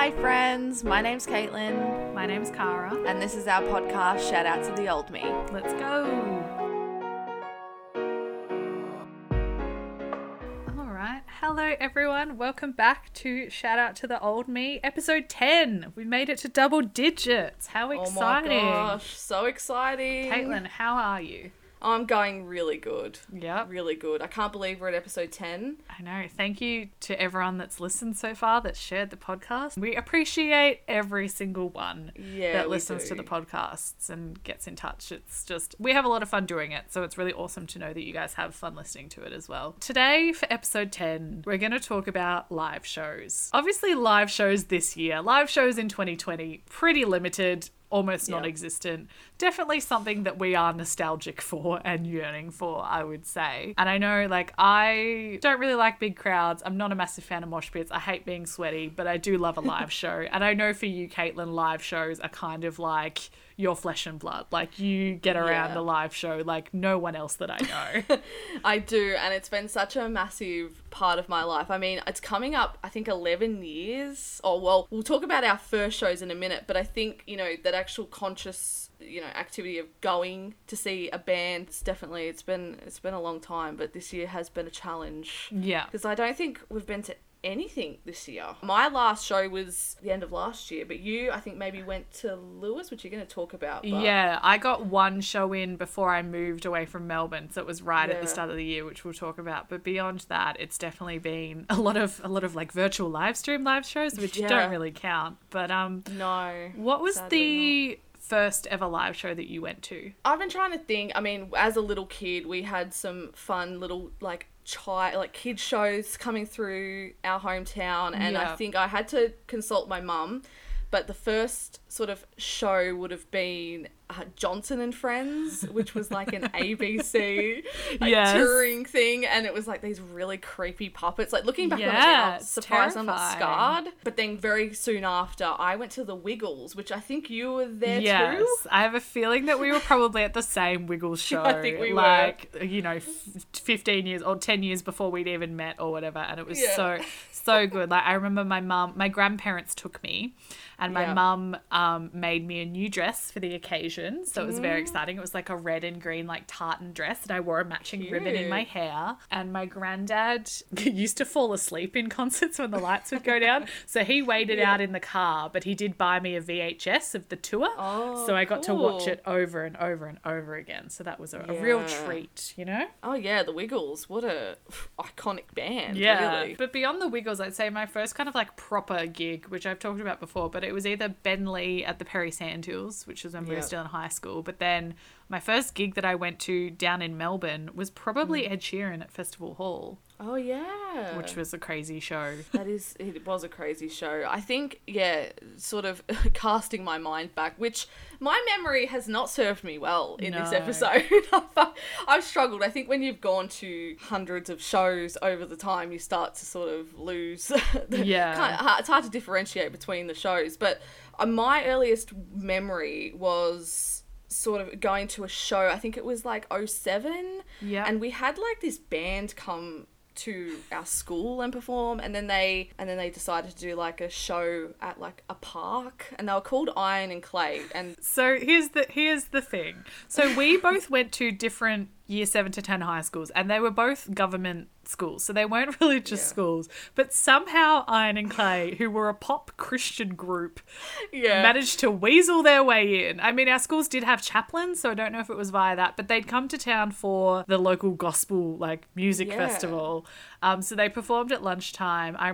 Hi friends, my name's Caitlin. My name's Cara. And this is our podcast, Shout Out to the Old Me. Let's go. All right. Hello everyone. Welcome back to Shout Out to the Old Me, episode 10. We made it to double digits. How exciting. Oh my gosh, so exciting. Caitlin, how are you? I'm going really good. Yeah. Really good. I can't believe we're at episode 10. I know. Thank you to everyone that's listened so far, that's shared the podcast. We appreciate every single one that listens to the podcasts and gets in touch. It's just, we have a lot of fun doing it. So it's really awesome to know that you guys have fun listening to it as well. Today for episode 10, we're going to talk about live shows. Obviously live shows this year, live shows in 2020, pretty limited. Almost non-existent. Definitely something that we are nostalgic for and yearning for, I would say. And I know, like, I don't really like big crowds. I'm not a massive fan of mosh pits. I hate being sweaty, but I do love a live show. And I know for you, Caitlin, live shows are kind of like your flesh and blood. Like, you get around a live show like no one else that I know. I do, and it's been such a massive part of my life. I mean, it's coming up, I think, 11 years. Oh, well, we'll talk about our first shows in a minute, but I think, you know, that actual conscious, you know, activity of going to see a band, it's definitely, it's been a long time, but this year has been a challenge. Yeah. Because I don't think we've been to anything this year. My last show was the end of last year, but you, I think, maybe went to Lewis, which you're going to talk about. But... yeah, I got one show in before I moved away from Melbourne, so it was right at the start of the year, which we'll talk about. But beyond that, it's definitely been a lot of like virtual live shows, which don't really count. But no. What was the first ever live show that you went to? I've been trying to think. I mean, as a little kid, we had some fun little kids shows coming through our hometown, and I think I had to consult my mum, but the first sort of show would have been Johnson and Friends, which was like an ABC touring thing, and it was like these really creepy puppets. Like, looking back on it, I'm surprised I'm not scarred. But then very soon after, I went to the Wiggles, which I think you were there too. Yes, I have a feeling that we were probably at the same Wiggles show. I think we were. You know, 15 years or 10 years before we'd even met or whatever, and it was so good. Like, I remember my grandparents took me, and my mum made me a new dress for the occasion. So it was very exciting. It was like a red and green, like, tartan dress, and I wore a matching ribbon in my hair. And my granddad used to fall asleep in concerts when the lights would go down, so he waited out in the car, but he did buy me a VHS of the tour. So I got to watch it over and over and over again. So that was a real treat, you know? Oh yeah, the Wiggles, what a iconic band, really. But beyond the Wiggles, I'd say my first kind of like proper gig, which I've talked about before, but it was either Ben Lee at the Perry Sandhills, which is when we were still in high school, but then my first gig that I went to down in Melbourne was probably Ed Sheeran at Festival Hall. Oh yeah, which was a crazy show. It was a crazy show. I think, sort of casting my mind back, which my memory has not served me well in this episode. I've struggled. I think when you've gone to hundreds of shows over the time, you start to sort of lose. It's hard to differentiate between the shows, but my earliest memory was sort of going to a show. I think it was like 2007, and we had like this band come to our school and perform, and then they decided to do like a show at like a park, and they were called Iron and Clay. And so here's the thing. So we both went to different year 7 to 10 high schools, and they were both government schools, so they weren't religious schools, but somehow Iron and Clay, who were a pop Christian group, managed to weasel their way in. I mean, our schools did have chaplains, so I don't know if it was via that, but they'd come to town for the local gospel like music festival. So they performed at lunchtime. I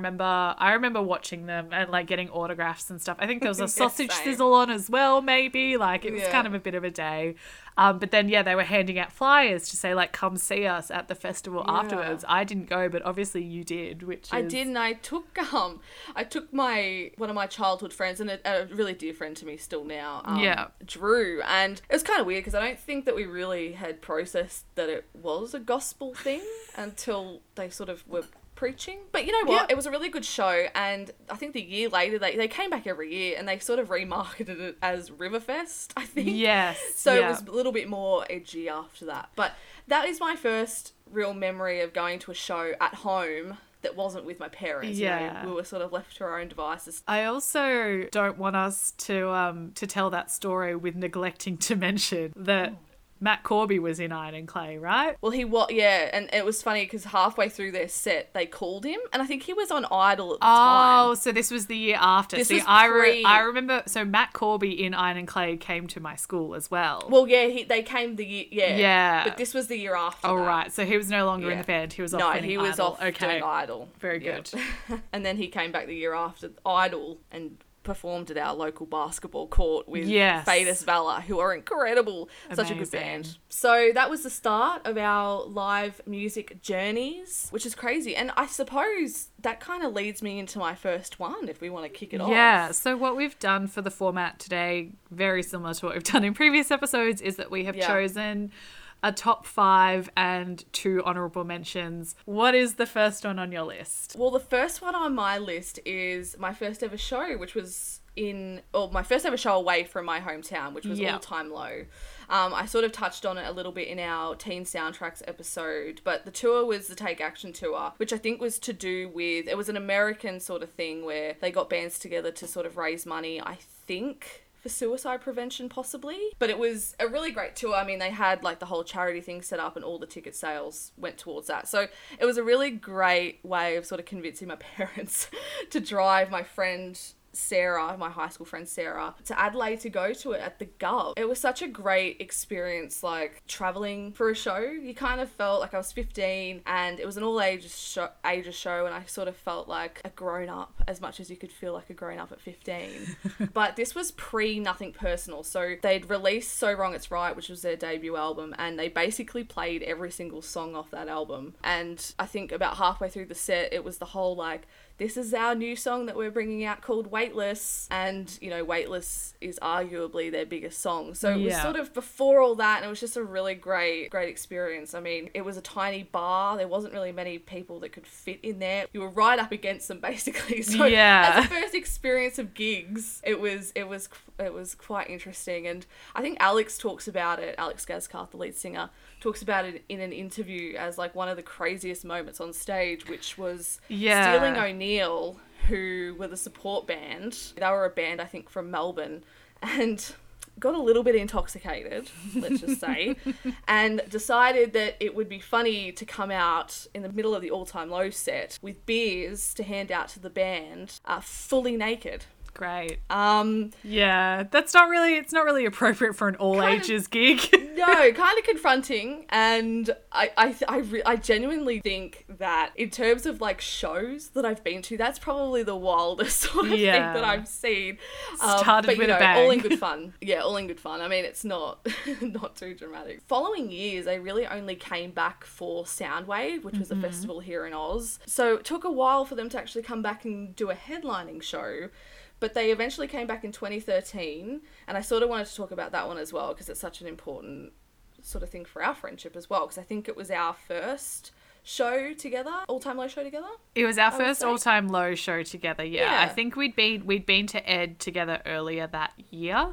remember watching them and like getting autographs and stuff. I think there was a sausage sizzle on as well, maybe. Like, it was kind of a bit of a day. But then, they were handing out flyers to say, like, come see us at the festival afterwards. I didn't go, but obviously you did, which I did, and I took one of my childhood friends, and a really dear friend to me still now, Drew, and it was kind of weird because I don't think that we really had processed that it was a gospel thing until they sort of were preaching. But you know what? It was a really good show, and I think the year later they came back every year, and they sort of remarketed it as Riverfest, I think. Yes. So it was a little bit more edgy after that. But that is my first real memory of going to a show at home that wasn't with my parents. Yeah, you know, we were sort of left to our own devices. I also don't want us to tell that story with neglecting to mention that Matt Corby was in Iron and Clay, right? Well, he was, yeah, and it was funny because halfway through their set, they called him, and I think he was on Idol at the time. Oh, so this was the year after. This I remember, so Matt Corby in Iron and Clay came to my school as well. Well, yeah, they came the year, yeah. Yeah. But this was the year after. Oh, right, so he was no longer in the band, he was off doing Idol. No, he was off doing Idol. Very good. And then he came back the year after Idol and performed at our local basketball court with Fadus Valor, who are incredible. Amazing. Such a good band. So that was the start of our live music journeys, which is crazy. And I suppose that kind of leads me into my first one, if we want to kick it off. Yeah, so what we've done for the format today, very similar to what we've done in previous episodes, is that we have chosen a top 5 and 2 honourable mentions. What is the first one on your list? Well, the first one on my list is my first ever show, which was my first ever show away from my hometown, which was All Time Low. I sort of touched on it a little bit in our Teen Soundtracks episode, but the tour was the Take Action Tour, which I think was to do with, it was an American sort of thing where they got bands together to sort of raise money, I think, for suicide prevention possibly. But it was a really great tour. I mean, they had like the whole charity thing set up and all the ticket sales went towards that. So it was a really great way of sort of convincing my parents to drive my friend Sarah, my high school friend Sarah, to Adelaide to go to it at the Gov. It was such a great experience, like traveling for a show. You kind of felt like I was 15 and it was an all ages show and I sort of felt like a grown up as much as you could feel like a grown up at 15. But this was pre Nothing Personal. So they'd released So Wrong It's Right, which was their debut album, and they basically played every single song off that album. And I think about halfway through the set, it was the whole like, this is our new song that we're bringing out called Weightless. And, you know, Weightless is arguably their biggest song. So it was sort of before all that, and it was just a really great, great experience. I mean, it was a tiny bar. There wasn't really many people that could fit in there. You were right up against them, basically. So as the first experience of gigs, it was quite interesting. And I think Alex talks about it, Alex Gaskarth, the lead singer, talks about it in an interview as like one of the craziest moments on stage, which was Stealing O'Neill, who were the support band. They were a band, I think, from Melbourne, and got a little bit intoxicated, let's just say, and decided that it would be funny to come out in the middle of the All Time Low set with beers to hand out to the band fully naked. Great. It's not really appropriate for an all ages gig. No, kind of confronting. And I genuinely think that in terms of like shows that I've been to, that's probably the wildest sort of thing that I've seen. Started with a bang. All in good fun. Yeah, all in good fun. I mean, it's not too dramatic. Following years, they really only came back for Soundwave, which was a festival here in Oz. So it took a while for them to actually come back and do a headlining show. But they eventually came back in 2013, and I sort of wanted to talk about that one as well because it's such an important sort of thing for our friendship as well, because I think it was our first show together, all-time low show together. It was our first all-time low show together, yeah. I think we'd been to Ed together earlier that year,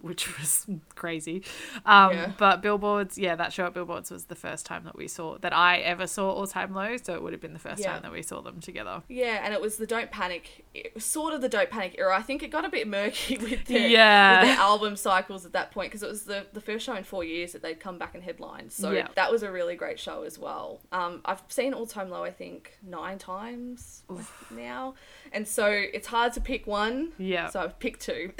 which was crazy. But Billboards, that show at Billboards was the first time that we saw, that I ever saw all-time low, so it would have been the first time that we saw them together. Yeah, and it was the Don't Panic, it was sort of the Don't Panic era. I think it got a bit murky with their album cycles at that point, because it was the first show in 4 years that they'd come back and headline, so that was a really great show as well. I've seen All Time Low, I think, 9 times now. And so it's hard to pick one. Yeah. So I've picked 2.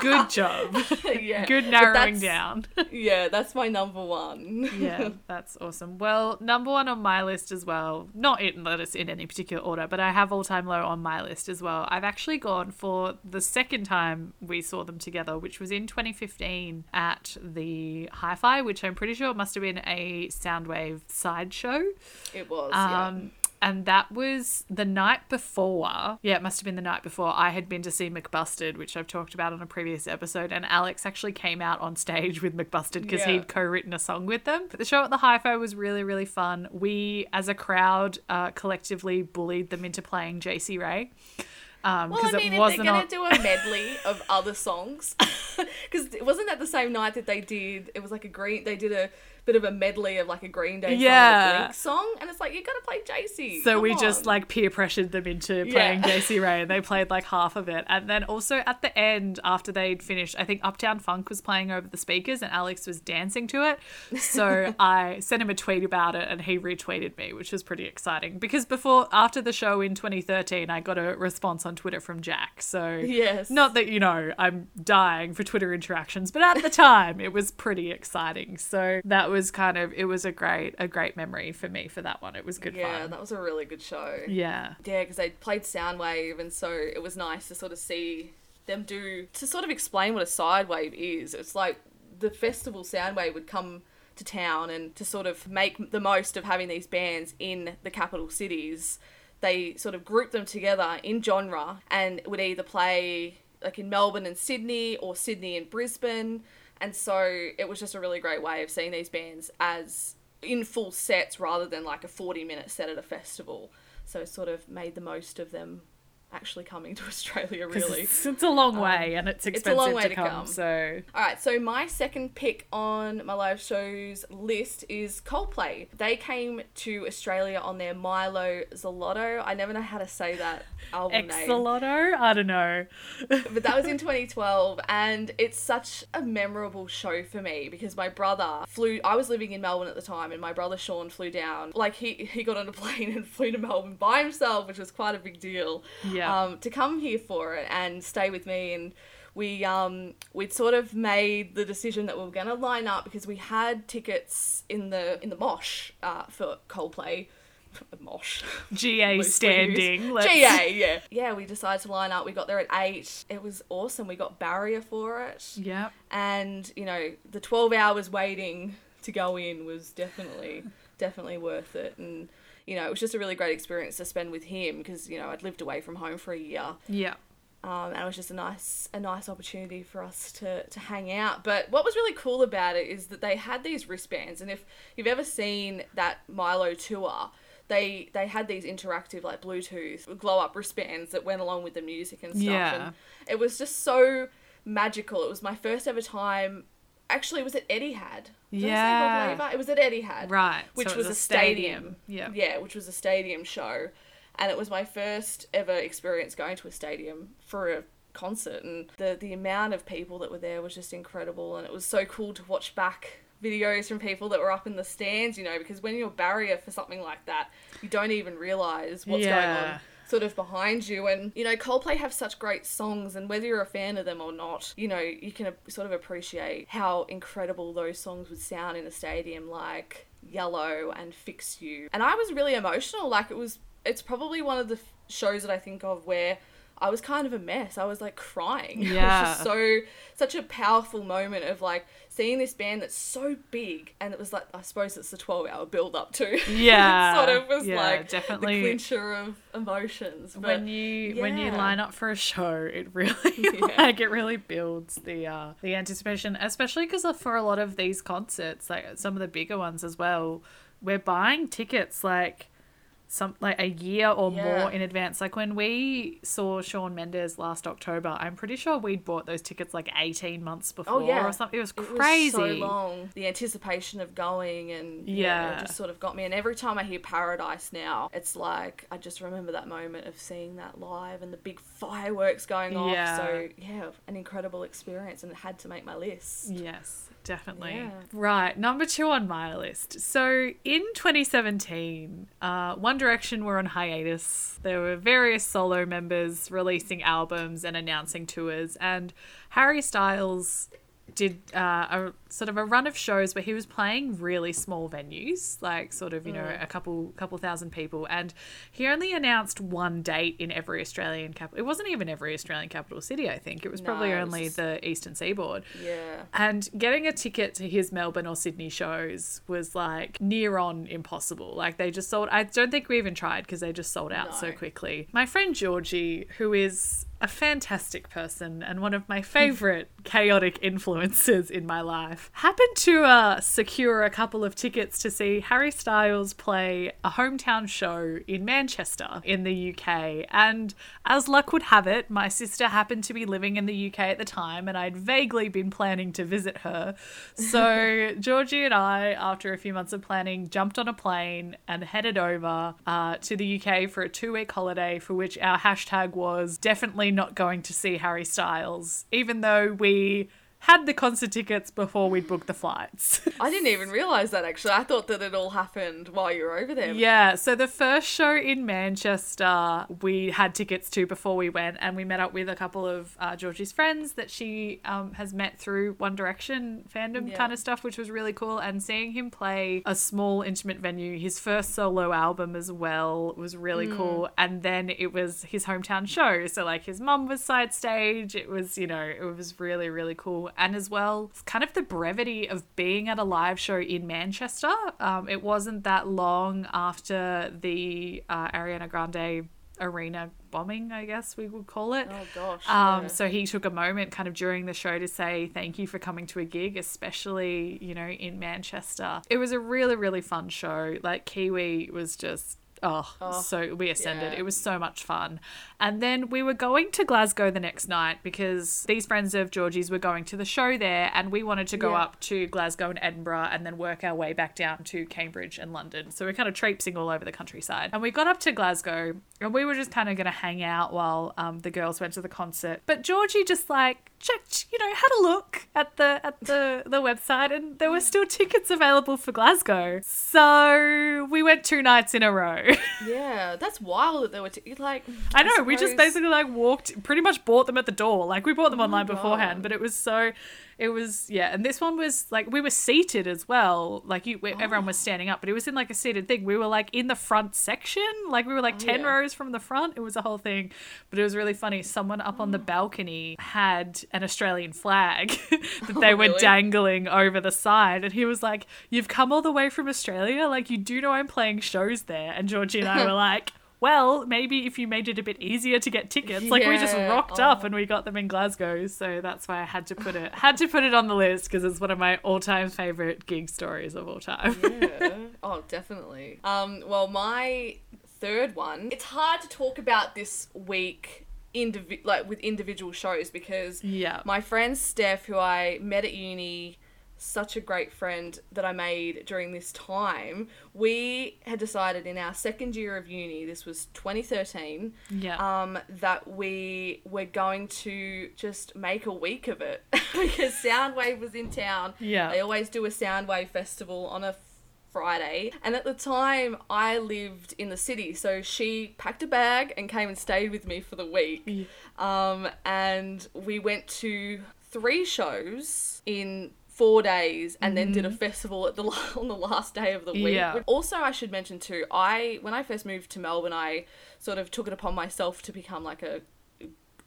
Good job. Good narrowing down. That's my number 1. Yeah, that's awesome. Well, number 1 on my list as well. Not in any particular order, but I have All Time Low on my list as well. I've actually gone for the second time we saw them together, which was in 2015 at the Hi-Fi, which I'm pretty sure must have been a Soundwave side show. It was, And that was the night before. Yeah, it must have been the night before. I had been to see McBusted, which I've talked about on a previous episode. And Alex actually came out on stage with McBusted because he'd co-written a song with them. But the show at the Hi-Fi was really, really fun. We, as a crowd, collectively bullied them into playing J.C. Ray. If they're going to do a medley of other songs, because wasn't that the same night that they did, it was like a green, they did a bit of a medley of like a Green Day song, and it's like, you gotta play J.C. So we just like peer pressured them into playing J.C. Ray, and they played like half of it. And then also at the end, after they'd finished, I think Uptown Funk was playing over the speakers and Alex was dancing to it. So I sent him a tweet about it and he retweeted me, which was pretty exciting, because after the show in 2013, I got a response on Twitter from Jack. So not that, you know, I'm dying for Twitter interactions, but at the time it was pretty exciting. So that was kind of, it was a great memory for me for that one. It was good fun. Yeah, that was a really good show. Yeah. Yeah, because they played Soundwave, and so it was nice to sort of see them to sort of explain what a side wave is. It's like the festival Soundwave would come to town, and to sort of make the most of having these bands in the capital cities, they sort of grouped them together in genre and would either play like in Melbourne and Sydney, or Sydney and Brisbane. And so it was just a really great way of seeing these bands as in full sets rather than like a 40-minute set at a festival. So it sort of made the most of them actually coming to Australia, really. It's a long way, and it's expensive to come. So. All right, so my second pick on my live shows list is Coldplay. They came to Australia on their Milo Xyloto. I never know how to say that album name. Xyloto? I don't know. But that was in 2012, and it's such a memorable show for me, because my brother flew. I was living in Melbourne at the time, and my brother Sean flew down. Like, he got on a plane and flew to Melbourne by himself, which was quite a big deal. Yeah. To come here for it and stay with me, and we'd sort of made the decision that we were going to line up, because we had tickets in the mosh for Coldplay. Mosh. GA standing. GA, yeah. Yeah, we decided to line up. We got there at 8. It was awesome. We got barrier for it. Yeah. And, you know, the 12 hours waiting to go in was definitely worth it. And you know, it was just a really great experience to spend with him, because, you know, I'd lived away from home for a year. Yeah. And it was just a nice opportunity for us to hang out. But what was really cool about it is that they had these wristbands. And if you've ever seen that Milo tour, they had these interactive, like, Bluetooth glow-up wristbands that went along with the music and stuff. Yeah. And it was just so magical. It was my first ever time. Actually, it was at Etihad. Yeah. It was at Etihad. Right. Which so was a stadium. Yeah. Yeah, which was a stadium show. And it was my first ever experience going to a stadium for a concert. And the amount of people that were there was just incredible. And it was so cool to watch back videos from people that were up in the stands, you know, because when you're barrier for something like that, you don't even realise what's going on sort of behind you. And, you know, Coldplay have such great songs, and whether you're a fan of them or not, you know, you can sort of appreciate how incredible those songs would sound in a stadium, like Yellow and Fix You. And I was really emotional. Like, it's probably one of the shows that I think of where I was kind of a mess. I was like crying. Yeah. It was just such a powerful moment of like seeing this band that's so big, and it was like, I suppose it's the 12-hour build up to. Yeah. It sort of was like definitely the clincher of emotions. But when you line up for a show, it really like it really builds the anticipation, especially because for a lot of these concerts, like some of the bigger ones as well, we're buying tickets like a year or more in advance. Like when we saw Shawn Mendes last October, I'm pretty sure we'd bought those tickets like 18 months before or something. It was crazy. It was so long. The anticipation of going and it just sort of got me. And every time I hear Paradise now, it's like I just remember that moment of seeing that live and the big fireworks going off. So an incredible experience, and it had to make my list. Yes. Definitely. Yeah. Right, number 2 on my list. So in 2017, One Direction were on hiatus. There were various solo members releasing albums and announcing tours, and Harry Styles did a run of shows where he was playing really small venues, like sort of, you know, a couple thousand people, and he only announced one date in every Australian capital. It wasn't even every Australian capital city, I think. It was probably only the eastern seaboard. Yeah. And getting a ticket to his Melbourne or Sydney shows was like near on impossible. Like they just sold. I don't think we even tried because they just sold out so quickly. My friend Georgie, who is a fantastic person and one of my favourite chaotic influences in my life, happened to secure a couple of tickets to see Harry Styles play a hometown show in Manchester in the UK. And as luck would have it, my sister happened to be living in the UK at the time and I'd vaguely been planning to visit her. So Georgie and I, after a few months of planning, jumped on a plane and headed over to the UK for a 2-week holiday, for which our hashtag was definitely not going to see Harry Styles, even though we had the concert tickets before we booked the flights. I didn't even realise that, actually. I thought that it all happened while you were over there. Yeah, so the first show in Manchester we had tickets to before we went, and we met up with a couple of Georgie's friends that she has met through One Direction fandom kind of stuff, which was really cool. And seeing him play a small, intimate venue, his first solo album as well, was really cool. And then it was his hometown show. So, like, his mum was side stage. It was, you know, it was really, really cool. And as well, kind of the brevity of being at a live show in Manchester. It wasn't that long after the Ariana Grande arena bombing, I guess we would call it. Oh, gosh. Yeah. So he took a moment kind of during the show to say thank you for coming to a gig, especially, you know, in Manchester. It was a really, really fun show. Like, Kiwi was just... Oh, so we ascended. Yeah. It was so much fun. And then we were going to Glasgow the next night because these friends of Georgie's were going to the show there, and we wanted to go up to Glasgow and Edinburgh and then work our way back down to Cambridge and London. So we're kind of traipsing all over the countryside. And we got up to Glasgow and we were just kind of going to hang out while the girls went to the concert. But Georgie just like checked, you know, had a look at the website, and there were still tickets available for Glasgow. So we went 2 nights in a row. Yeah, that's wild that there were I know, we just basically like walked, pretty much bought them at the door. Like, we bought them online beforehand, but it was and this one was like, we were seated as well, like everyone was standing up, but it was in like a seated thing. We were like in the front section, like we were like 10 rows from the front. It was a whole thing, but it was really funny. Someone up on the balcony had an Australian flag that they were dangling over the side, and he was like, "You've come all the way from Australia, like you do know I'm playing shows there." And Georgie and I were like, well, maybe if you made it a bit easier to get tickets, like we just rocked up and we got them in Glasgow. So that's why I had to put it on the list, because it's one of my all-time favorite gig stories of all time. Yeah. Oh, definitely. Well, my third one, it's hard to talk about this week with individual shows, because my friend Steph, who I met at uni, such a great friend that I made during this time, we had decided in our second year of uni, this was 2013, that we were going to just make a week of it because Soundwave was in town. Yeah. They always do a Soundwave festival on a Friday, and at the time I lived in the city, so she packed a bag and came and stayed with me for the week. Yeah. And we went to 3 shows in 4 days, and then did a festival on the last day of the week. Yeah. Also, I should mention too, when I first moved to Melbourne, I sort of took it upon myself to become like a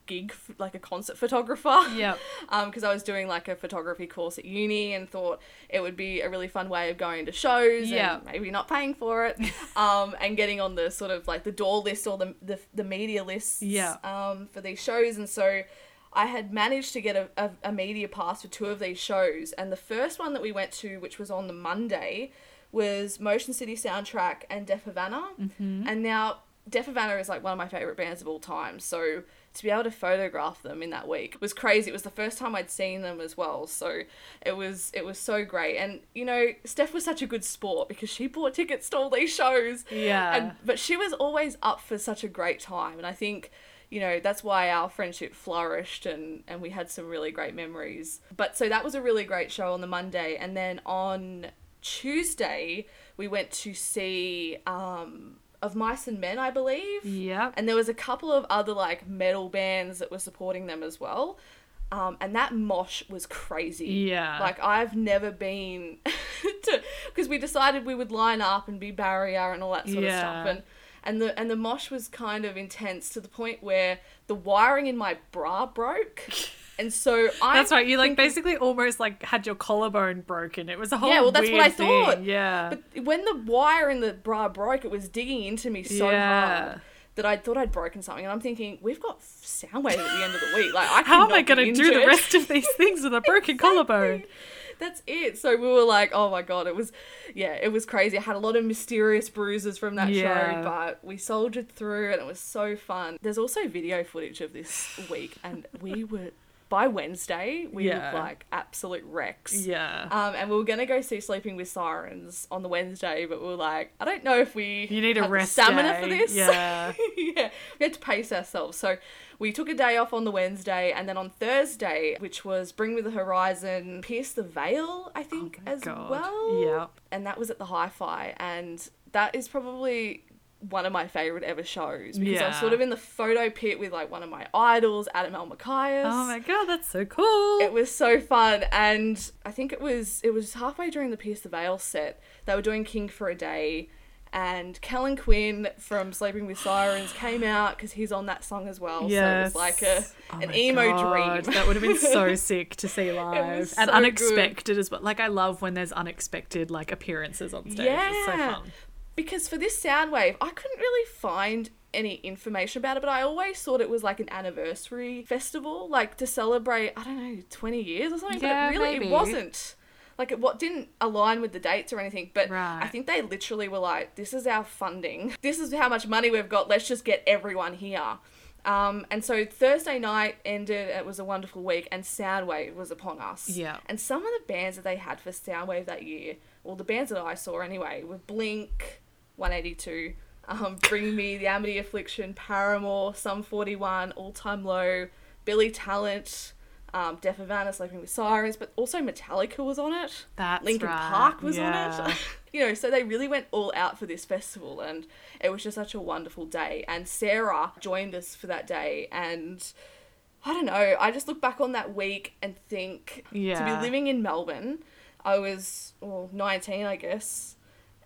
gig, like a concert photographer. Yeah. Because I was doing like a photography course at uni and thought it would be a really fun way of going to shows and maybe not paying for it, and getting on the sort of like the door list or the media lists for these shows. And so I had managed to get a media pass for 2 of these shows, and the first one that we went to, which was on the Monday, was Motion City Soundtrack and Deaf Havana. Mm-hmm. And now Deaf Havana is like one of my favourite bands of all time, so to be able to photograph them in that week was crazy. It was the first time I'd seen them as well, so it was so great. And, you know, Steph was such a good sport because she bought tickets to all these shows. Yeah. But she was always up for such a great time, and I think... you know, that's why our friendship flourished, and we had some really great memories. But so that was a really great show on the Monday. And then on Tuesday, we went to see Of Mice and Men, I believe. Yeah. And there was a couple of other like metal bands that were supporting them as well. And that mosh was crazy. Yeah. Like, I've never been to... because we decided we would line up and be barrier and all that sort of stuff. And the mosh was kind of intense to the point where the wiring in my bra broke. And so I... that's right. You, like, basically almost, like, had your collarbone broken. It was a whole weird thing. Yeah, well, that's what I thought. Yeah. But when the wire in the bra broke, it was digging into me so hard that I thought I'd broken something, and I'm thinking, we've got Soundwave at the end of the week. Like, I how am I going to do the rest of these things with a broken collarbone? That's it. So we were like, oh my God, it was crazy. I had a lot of mysterious bruises from that show, but we soldiered through and it was so fun. There's also video footage of this week, and we were, by Wednesday, we looked like absolute wrecks. Yeah. And we were going to go see Sleeping With Sirens on the Wednesday, but we were like, I don't know if you need a rest stamina day. For this. Yeah. Yeah. We had to pace ourselves. So we took a day off on the Wednesday, and then on Thursday, which was Bring Me the Horizon, Pierce the Veil, I think, well. Yeah. And that was at the Hi-Fi, and that is probably one of my favourite ever shows, because I was sort of in the photo pit with, like, one of my idols, Adam L. Macias. Oh my God, that's so cool. It was so fun, and I think it was halfway during the Pierce the Veil set. They were doing King for a Day, and Kellen Quinn from Sleeping With Sirens came out because he's on that song as well. Yes. So it was like an emo dream. That would have been so sick to see live. It was and so unexpected good. As well. Like, I love when there's unexpected, like, appearances on stage. Yeah. It's so fun. Because for this Soundwave, I couldn't really find any information about it, but I always thought it was like an anniversary festival, like to celebrate, I don't know, 20 years or something, but it really maybe. It wasn't. Like, it didn't align with the dates or anything, but right. I think they literally were like, this is our funding. This is how much money we've got. Let's just get everyone here. And so Thursday night ended, it was a wonderful week, and Soundwave was upon us. Yeah. And some of the bands that they had for Soundwave that year, well, the bands that I saw anyway, were Blink, 182, Bring Me, The Amity Affliction, Paramore, Sum 41, All Time Low, Billy Talent, Deaf Havana, Sleeping With Sirens, but also Metallica was on it. That's Linkin Park was on it. You know, so they really went all out for this festival, and it was just such a wonderful day. And Sarah joined us for that day, and I don't know, I just look back on that week and think to be living in Melbourne, I was 19, I guess,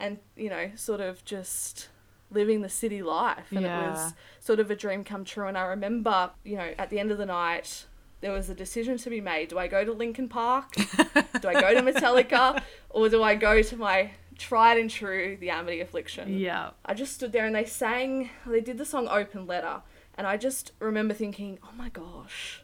and, you know, sort of just living the city life. And it was sort of a dream come true. And I remember, you know, at the end of the night, there was a decision to be made. Do I go to Linkin Park? Do I go to Metallica? Or do I go to my tried and true The Amity Affliction? Yeah. I just stood there and they did the song Open Letter. And I just remember thinking, oh my gosh,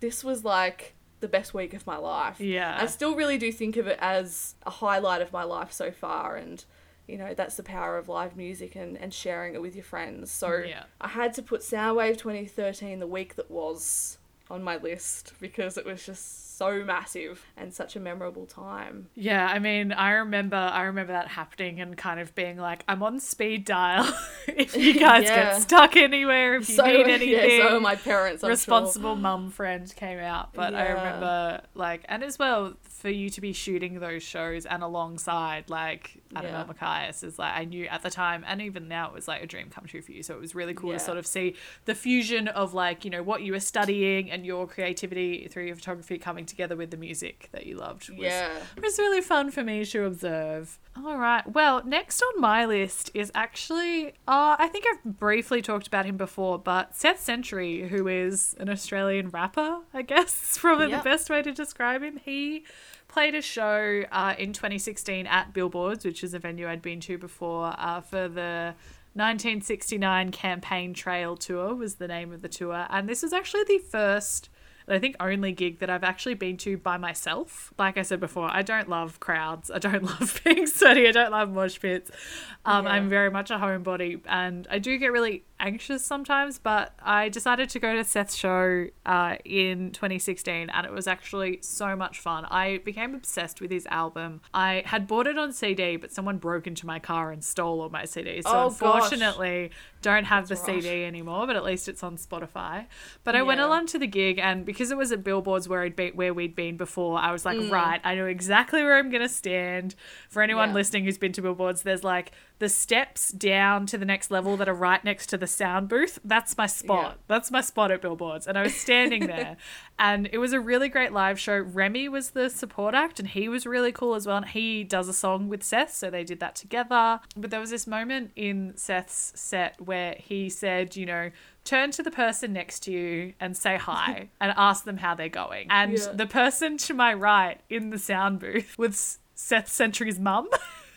this was like the best week of my life. Yeah. I still really do think of it as a highlight of my life so far, and you know, that's the power of live music and sharing it with your friends. So I had to put Soundwave 2013, the week that was, on my list, because it was just so massive and such a memorable time. Yeah, I mean, I remember that happening and kind of being like, I'm on speed dial. If you guys get stuck anywhere, if you need anything. Yeah, so my parents, I'm responsible sure. mum friend came out. But I remember, like, and as well, for you to be shooting those shows and alongside, like, Adam L. Macias is like, I knew at the time, and even now, it was like a dream come true for you. So it was really cool to sort of see the fusion of, like, you know, what you were studying and your creativity through your photography coming together with the music that you loved. It was really fun for me to observe. All right. Well, next on my list is actually, I think I've briefly talked about him before, but Seth Sentry, who is an Australian rapper, I guess, is probably the best way to describe him. He played a show in 2016 at Billboards, which is a venue I'd been to before, for the 1969 Campaign Trail Tour was the name of the tour. And this was actually the first, and I think only, gig that I've actually been to by myself. Like I said before, I don't love crowds. I don't love being sweaty. I don't love mosh pits. I'm very much a homebody, and I do get really anxious sometimes, but I decided to go to Seth's show in 2016, and it was actually so much fun. I became obsessed with his album. I had bought it on CD, but someone broke into my car and stole all my CDs, so unfortunately don't have the CD anymore, but at least it's on Spotify. But I went along to the gig, and because it was at Billboards where we'd been before, I was like, right, I know exactly where I'm gonna stand. For anyone listening who's been to Billboards, there's like the steps down to the next level that are right next to the sound booth. That's my spot. That's my spot at Billboards. And I was standing there, and it was a really great live show. Remy was the support act, and he was really cool as well. And he does a song with Seth, so they did that together. But there was this moment in Seth's set where he said, you know, turn to the person next to you and say hi and ask them how they're going. And the person to my right in the sound booth was Seth Sentry's mum.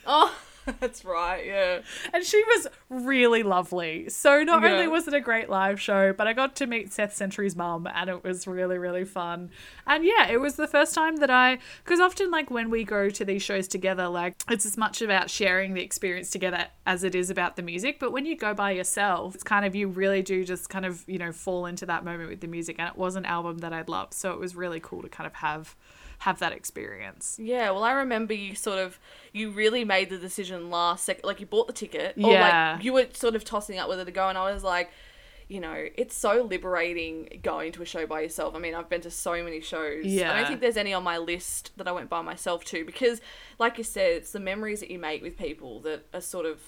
Oh, That's right, yeah. And she was really lovely. So not only was it a great live show, but I got to meet Seth Sentry's mum, and it was really, really fun. And yeah, it was the first time that I, because often like when we go to these shows together, like it's as much about sharing the experience together as it is about the music. But when you go by yourself, it's kind of, you really do just kind of, you know, fall into that moment with the music. And it was an album that I'd loved. So it was really cool to kind of have that experience. Yeah, well, I remember you sort of, you really made the decision last second, like you bought the ticket, or like you were sort of tossing up whether to go, and I was like, you know, it's so liberating going to a show by yourself. I mean, I've been to so many shows. Yeah. I don't think there's any on my list that I went by myself to, because like you said, it's the memories that you make with people that are sort of,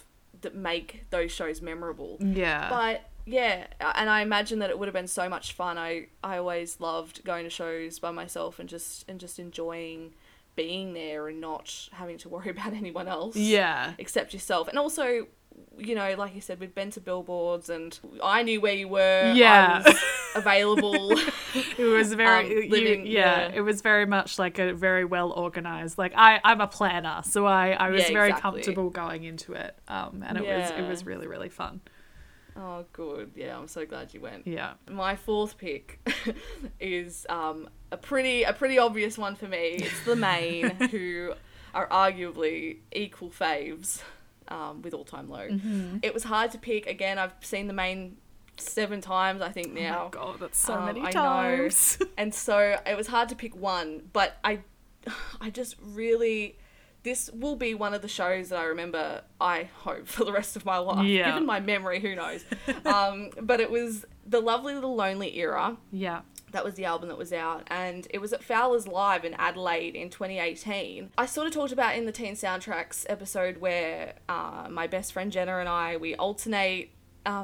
that make those shows memorable. Yeah. But yeah, and I imagine that it would have been so much fun. I always loved going to shows by myself and just enjoying being there and not having to worry about anyone else. Yeah. Except yourself. And also, you know, like you said, we'd been to Billboards and I knew where you were. Yeah. I was available. It was very, living, it was very much like a very well organized, like I'm a planner. So I was very comfortable going into it. And it was really, really fun. Oh, good. Yeah, I'm so glad you went. Yeah. My fourth pick is a pretty obvious one for me. It's The Maine, who are arguably equal faves with All Time Low. Mm-hmm. It was hard to pick. Again, I've seen The Maine 7 times, I think, now. Oh, my God, that's so many times. I know. And so it was hard to pick one, but I just really... This will be one of the shows that I remember, I hope, for the rest of my life. Yeah. Given my memory, who knows? But it was The Lovely Little Lonely era. Yeah. That was the album that was out. And it was at Fowler's Live in Adelaide in 2018. I sort of talked about in the Teen Soundtracks episode where my best friend Jenna and I, we alternate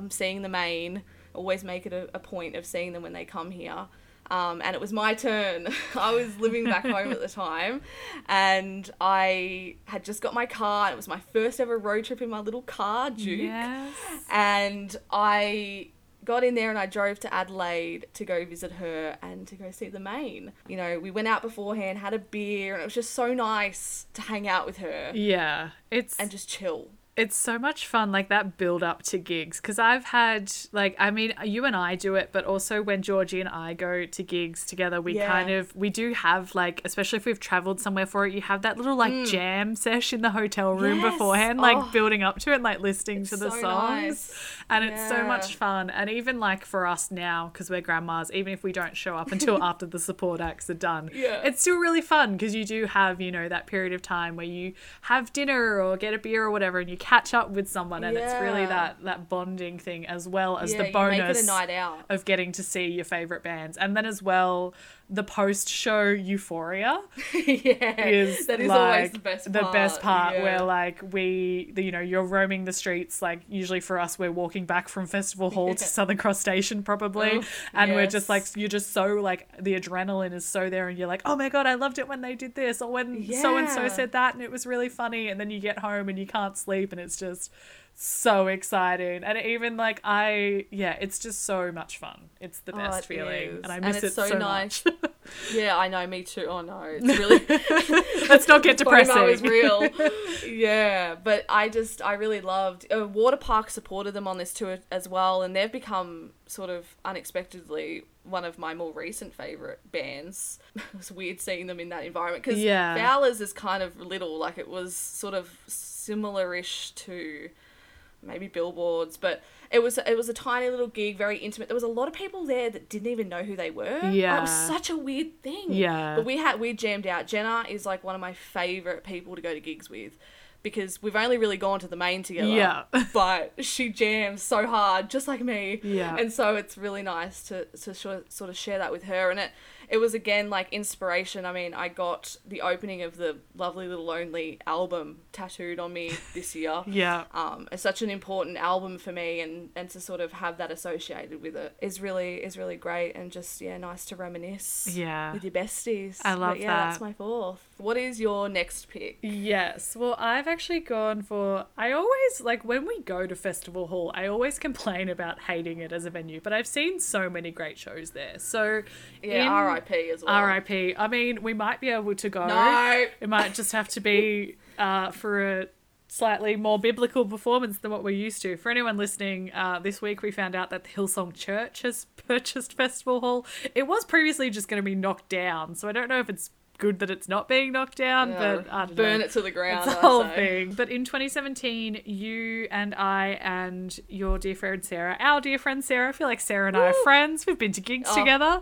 seeing The Maine. Always make it a point of seeing them when they come here. And it was my turn. I was living back home at the time, and I had just got my car. It was my first ever road trip in my little car, Duke. Yes. And I got in there and I drove to Adelaide to go visit her and to go see The Maine. You know, we went out beforehand, had a beer, and it was just so nice to hang out with her. Yeah. And just chill. It's so much fun, like that build up to gigs, because I've had, like, I mean, you and I do it, but also when Georgie and I go to gigs together, we kind of, we do have, like, especially if we've traveled somewhere for it, you have that little, like, jam sesh in the hotel room beforehand, like building up to it, like listening to the so songs. Nice. And it's so much fun. And even like for us now, because we're grandmas, even if we don't show up until after the support acts are done, it's still really fun, because you do have, you know, that period of time where you have dinner or get a beer or whatever, and you catch up with someone, and it's really that bonding thing, as well as the bonus, you make it a night out, of getting to see your favorite bands. And then as well, the post-show euphoria is that is like always the best part where, like, you know, you're roaming the streets, like usually for us we're walking back from Festival Hall to Southern Cross Station probably, and we're just like, you're just so, like, the adrenaline is so there, and you're like, oh my God, I loved it when they did this, or when so-and-so said that and it was really funny. And then you get home and you can't sleep, and it's just so exciting. And even like it's just so much fun. It's the best feeling is. And I miss it so nice. Much. Yeah, I know, me too. Oh no, it's really let's not get depressing. FOMO is real. Yeah, but I really loved Water Park supported them on this tour as well, and they've become sort of unexpectedly one of my more recent favourite bands. It was weird seeing them in that environment, because Fowler's is kind of little, like it was sort of similar-ish to maybe Billboards, but it was a tiny little gig, very intimate. There was a lot of people there that didn't even know who they were. Yeah, that was such a weird thing. Yeah, but we jammed out. Jenna is like one of my favourite people to go to gigs with, because we've only really gone to The Maine together. Yeah, but she jams so hard, just like me. Yeah, and so it's really nice to sort of share that with her, and it was again like inspiration. I mean, I got the opening of the Lovely Little Lonely album tattooed on me this year. Yeah. It's such an important album for me, and to sort of have that associated with it is really great, and just, nice to reminisce with your besties. I love that. That's my fourth. What is your next pick? Yes. Well, I've actually gone for, I always, like, when we go to Festival Hall, I always complain about hating it as a venue, but I've seen so many great shows there. So alright. RIP as well. RIP. I mean, we might be able to go. No. It might just have to be for a slightly more biblical performance than what we're used to. For anyone listening, this week we found out that the Hillsong Church has purchased Festival Hall. It was previously just going to be knocked down, so I don't know if it's good that it's not being knocked down, but burn it to the ground. It's the whole thing. But in 2017, you and I and your dear friend Sarah, I feel like Sarah and I are friends. We've been to gigs together.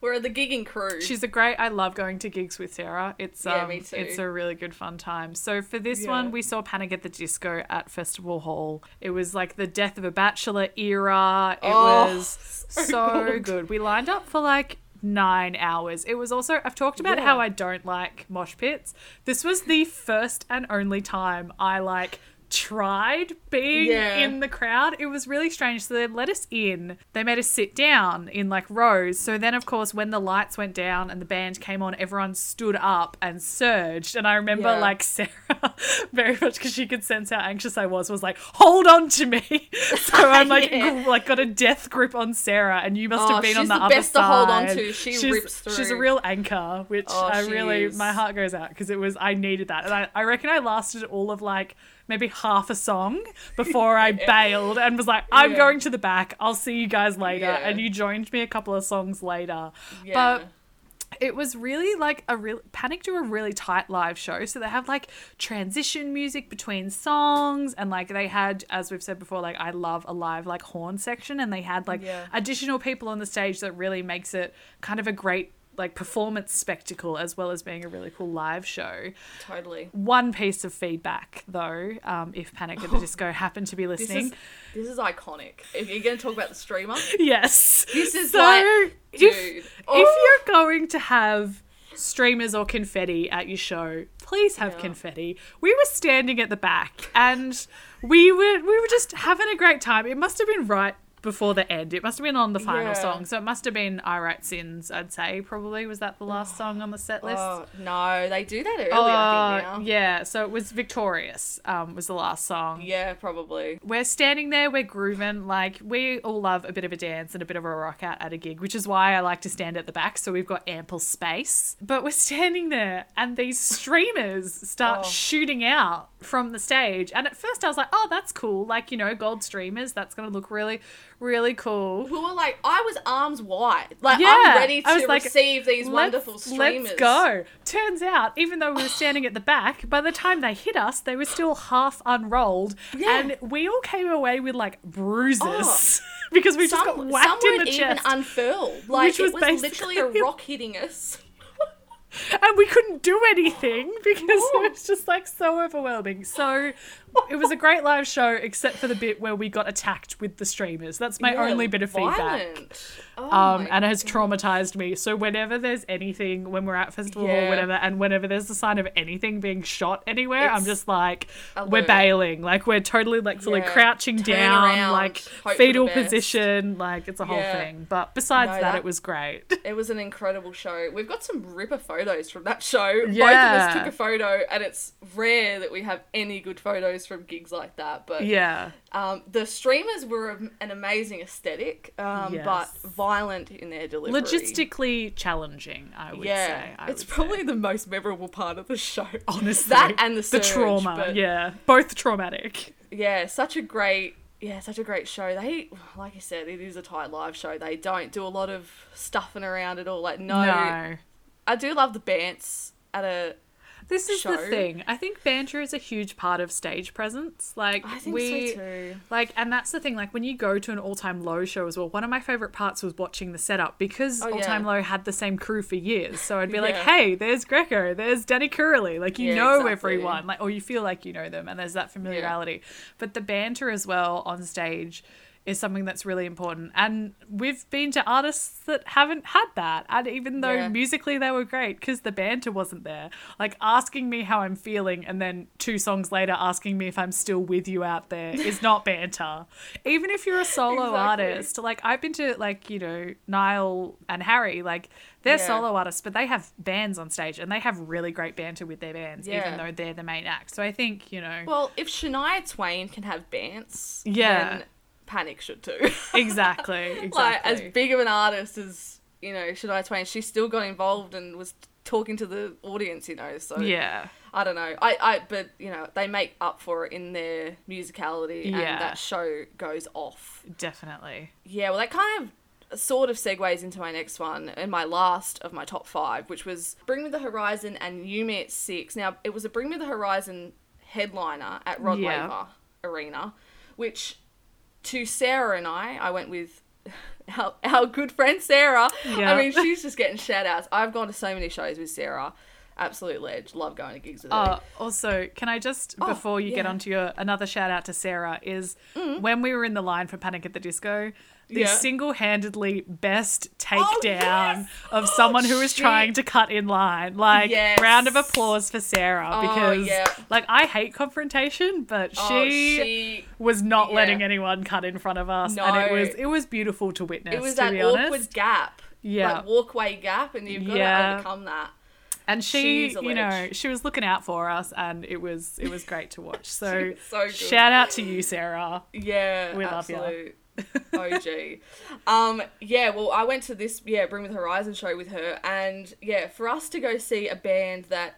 We're the gigging crew. She's a great. I love going to gigs with Sarah. It's me too. It's a really good fun time. So for this one, we saw Panic! At the Disco at Festival Hall. It was like the death of a bachelor era. It was so good. We lined up for like 9 hours. It was also, I've talked about how I don't like mosh pits. This was the first and only time I like tried being in the crowd. It was really strange. So they let us in. They made us sit down in like rows. So then, of course, when the lights went down and the band came on, everyone stood up and surged. And I remember like Sarah very much, because she could sense how anxious I was like, hold on to me. So I'm like, like got a death grip on Sarah, and you must have been on the other side. She's the best to hold on to. She rips through. She's a real anchor, which my heart goes out, because it was, I needed that. And I reckon I lasted all of like maybe half a song before I bailed and was like, I'm going to the back. I'll see you guys later. Yeah. And you joined me a couple of songs later. Yeah. But it was really like Panic do a really tight live show. So they have like transition music between songs, and like they had, as we've said before, like I love a live like horn section, and they had like additional people on the stage that really makes it kind of a great like performance spectacle, as well as being a really cool live show. Totally. One piece of feedback though, if Panic! At the Disco happened to be listening. This is iconic. If you're going to talk about the streamer. Yes. This is so, like, dude. If you're going to have streamers or confetti at your show, please have confetti. We were standing at the back and we were just having a great time. It must have been right before the end. It must have been on the final song. So it must have been I Write Sins, I'd say, probably. Was that the last song on the set list? Oh, no, they do that early, I think, now. Yeah, so it was Victorious was the last song. Yeah, probably. We're standing there, we're grooving. Like, we all love a bit of a dance and a bit of a rock out at a gig, which is why I like to stand at the back, so we've got ample space. But we're standing there and these streamers start shooting out from the stage. And at first I was like, oh, that's cool. Like, you know, gold streamers, that's going to look really cool. We were like, I was arms wide. Like, I'm ready to receive these wonderful streamers. Let's go. Turns out, even though we were standing at the back, by the time they hit us, they were still half unrolled. Yeah. And we all came away with, like, bruises. Because we just got whacked in the chest. Some would even unfurl. Like, which was literally a rock hitting us. And we couldn't do anything because it was just like so overwhelming. So it was a great live show, except for the bit where we got attacked with the streamers. That's my only bit of feedback. And it has traumatized me. So whenever there's anything, when we're at festival or whatever, and whenever there's a sign of anything being shot anywhere, I'm just like, we're bailing. Like, we're totally like fully crouching down, around, like fetal position. Like, it's a whole thing. But besides that, it was great. It was an incredible show. We've got some ripper photos from that show. Both of us took a photo, and it's rare that we have any good photos from gigs like that. But the streamers were an amazing aesthetic, but violent in their delivery. Logistically challenging, I would say. It's probably the most memorable part of the show. Honestly. That and the surge, trauma, both traumatic. Yeah, such a great show. They, like you said, it is a tight live show. They don't do a lot of stuffing around at all. Like, no. I do love the bants at a This is show. The thing. I think banter is a huge part of stage presence. Like, I think so too. Like, and that's the thing. Like, when you go to an All Time Low show as well, one of my favourite parts was watching the setup, because All Time Low had the same crew for years. So I'd be like, hey, there's Greco, there's Danny Curley. Like, you know everyone. Like, or you feel like you know them, and there's that familiarity. But the banter as well on stage is something that's really important. And we've been to artists that haven't had that. And even though musically they were great, because the banter wasn't there. Like, asking me how I'm feeling and then 2 songs later asking me if I'm still with you out there is not banter. Even if you're a solo artist. Like, I've been to, like, you know, Niall and Harry, like, they're solo artists, but they have bands on stage and they have really great banter with their bands, even though they're the main act. So I think, you know... Well, if Shania Twain can have bands, then Panic should too. Exactly. Like, as big of an artist as, you know, Shania Twain, she still got involved and was talking to the audience, you know, so I don't know. But you know, they make up for it in their musicality, and that show goes off. Definitely. Yeah, well, that kind of sort of segues into my next one, and my last of my top five, which was Bring Me the Horizon and Yumi at 6. Now, it was a Bring Me the Horizon headliner at Rod Laver Arena, which to Sarah and I went with our good friend Sarah. Yeah. I mean, she's just getting shout outs. I've gone to so many shows with Sarah. Absolute ledge. Love going to gigs with her. Also, can I just, before you get onto your another shout out to Sarah, is when we were in the line for Panic! At the Disco, the single-handedly best takedown of someone who was trying to cut in line. Like, round of applause for Sarah, because like, I hate confrontation, but she was not letting anyone cut in front of us. No. And it was beautiful to witness. It was that awkward gap, like walkway gap, and you've got to overcome that. And she, you know, she was looking out for us, and it was great to watch. So, so good. Shout out to you, Sarah. Yeah, we love you. OG. Well, I went to this Bring Me the Horizon show with her, and for us to go see a band that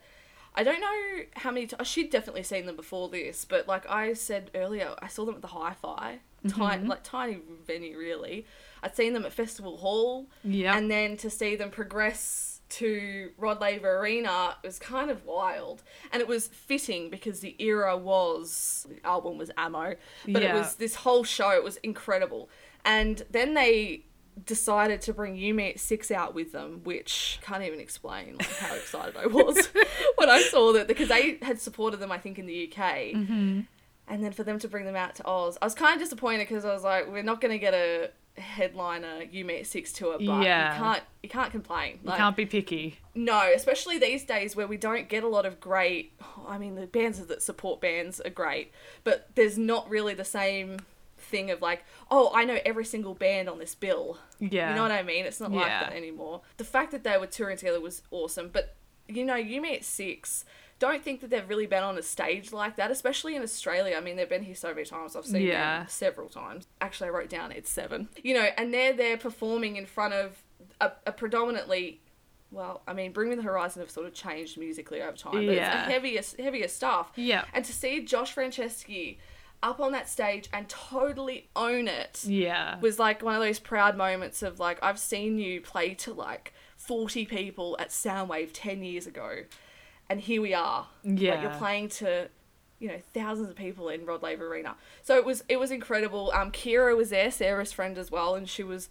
I don't know how many times she'd definitely seen them before this, but like I said earlier, I saw them at the Hi-Fi, tiny venue really. I'd seen them at Festival Hall, and then to see them progress to Rod Laver Arena, it was kind of wild. And it was fitting because the era was, the album was Ammo, but it was this whole show, it was incredible. And then they decided to bring Yumi at 6 out with them, which can't even explain like, how excited I was when I saw that, because they had supported them, I think, in the UK. Mm-hmm. And then for them to bring them out to Oz, I was kind of disappointed because I was like, we're not going to get a headliner Yumi at 6 tour, but you can't complain. Like, you can't be picky. No, especially these days where we don't get a lot of great, I mean, the bands that support bands are great, but there's not really the same thing of like, oh, I know every single band on this bill. Yeah. You know what I mean? It's not like that anymore. The fact that they were touring together was awesome, but you know, Yumi at 6, don't think that they've really been on a stage like that, especially in Australia. I mean, they've been here so many times. I've seen them several times. Actually, I wrote down it's 7. You know, and they're there performing in front of a predominantly, well, I mean, Bring Me the Horizon have sort of changed musically over time. But it's a heavier stuff. Yeah. And to see Josh Franceschi up on that stage and totally own it was like one of those proud moments of like, I've seen you play to like 40 people at Soundwave 10 years ago. And here we are. Yeah. Like, you're playing to, you know, thousands of people in Rod Laver Arena. So it was incredible. Kira was there, Sarah's friend as well, and she was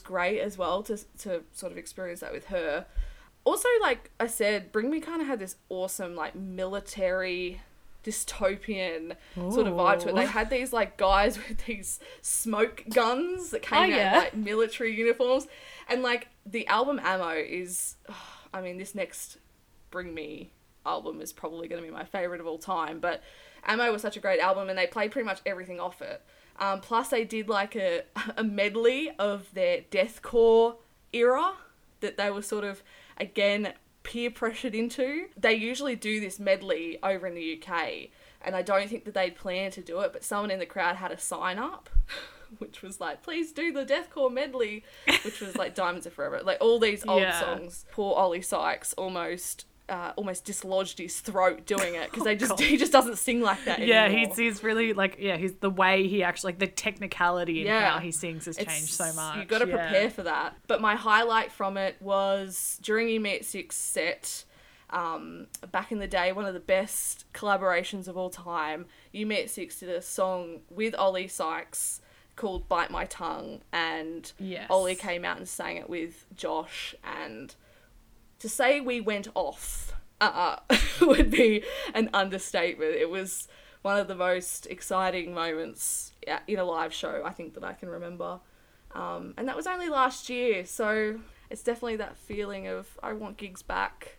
great as well to sort of experience that with her. Also, like I said, Bring Me kind of had this awesome, like, military dystopian sort of vibe to it. They had these, like, guys with these smoke guns that came out in, like, military uniforms. And, like, the album Ammo is, I mean, this next Bring Me album is probably going to be my favourite of all time, but Ammo was such a great album, and they played pretty much everything off it. Plus, they did like a medley of their deathcore era that they were sort of, again, peer pressured into. They usually do this medley over in the UK, and I don't think that they'd planned to do it, but someone in the crowd had a sign up which was like, please do the deathcore medley, which was like Diamonds Are Forever. Like, all these old songs. Poor Ollie Sykes almost dislodged his throat doing it, because he just doesn't sing like that anymore. Yeah, he's really like, he's the way he actually, like, the technicality in how he sings has changed so much. You've got to prepare for that. But my highlight from it was during Yumi at 6 set, back in the day, one of the best collaborations of all time, Yumi at 6 did a song with Ollie Sykes called Bite My Tongue, and Ollie came out and sang it with Josh, and to say we went off would be an understatement. It was one of the most exciting moments in a live show, I think, that I can remember. And that was only last year, so it's definitely that feeling of, I want gigs back.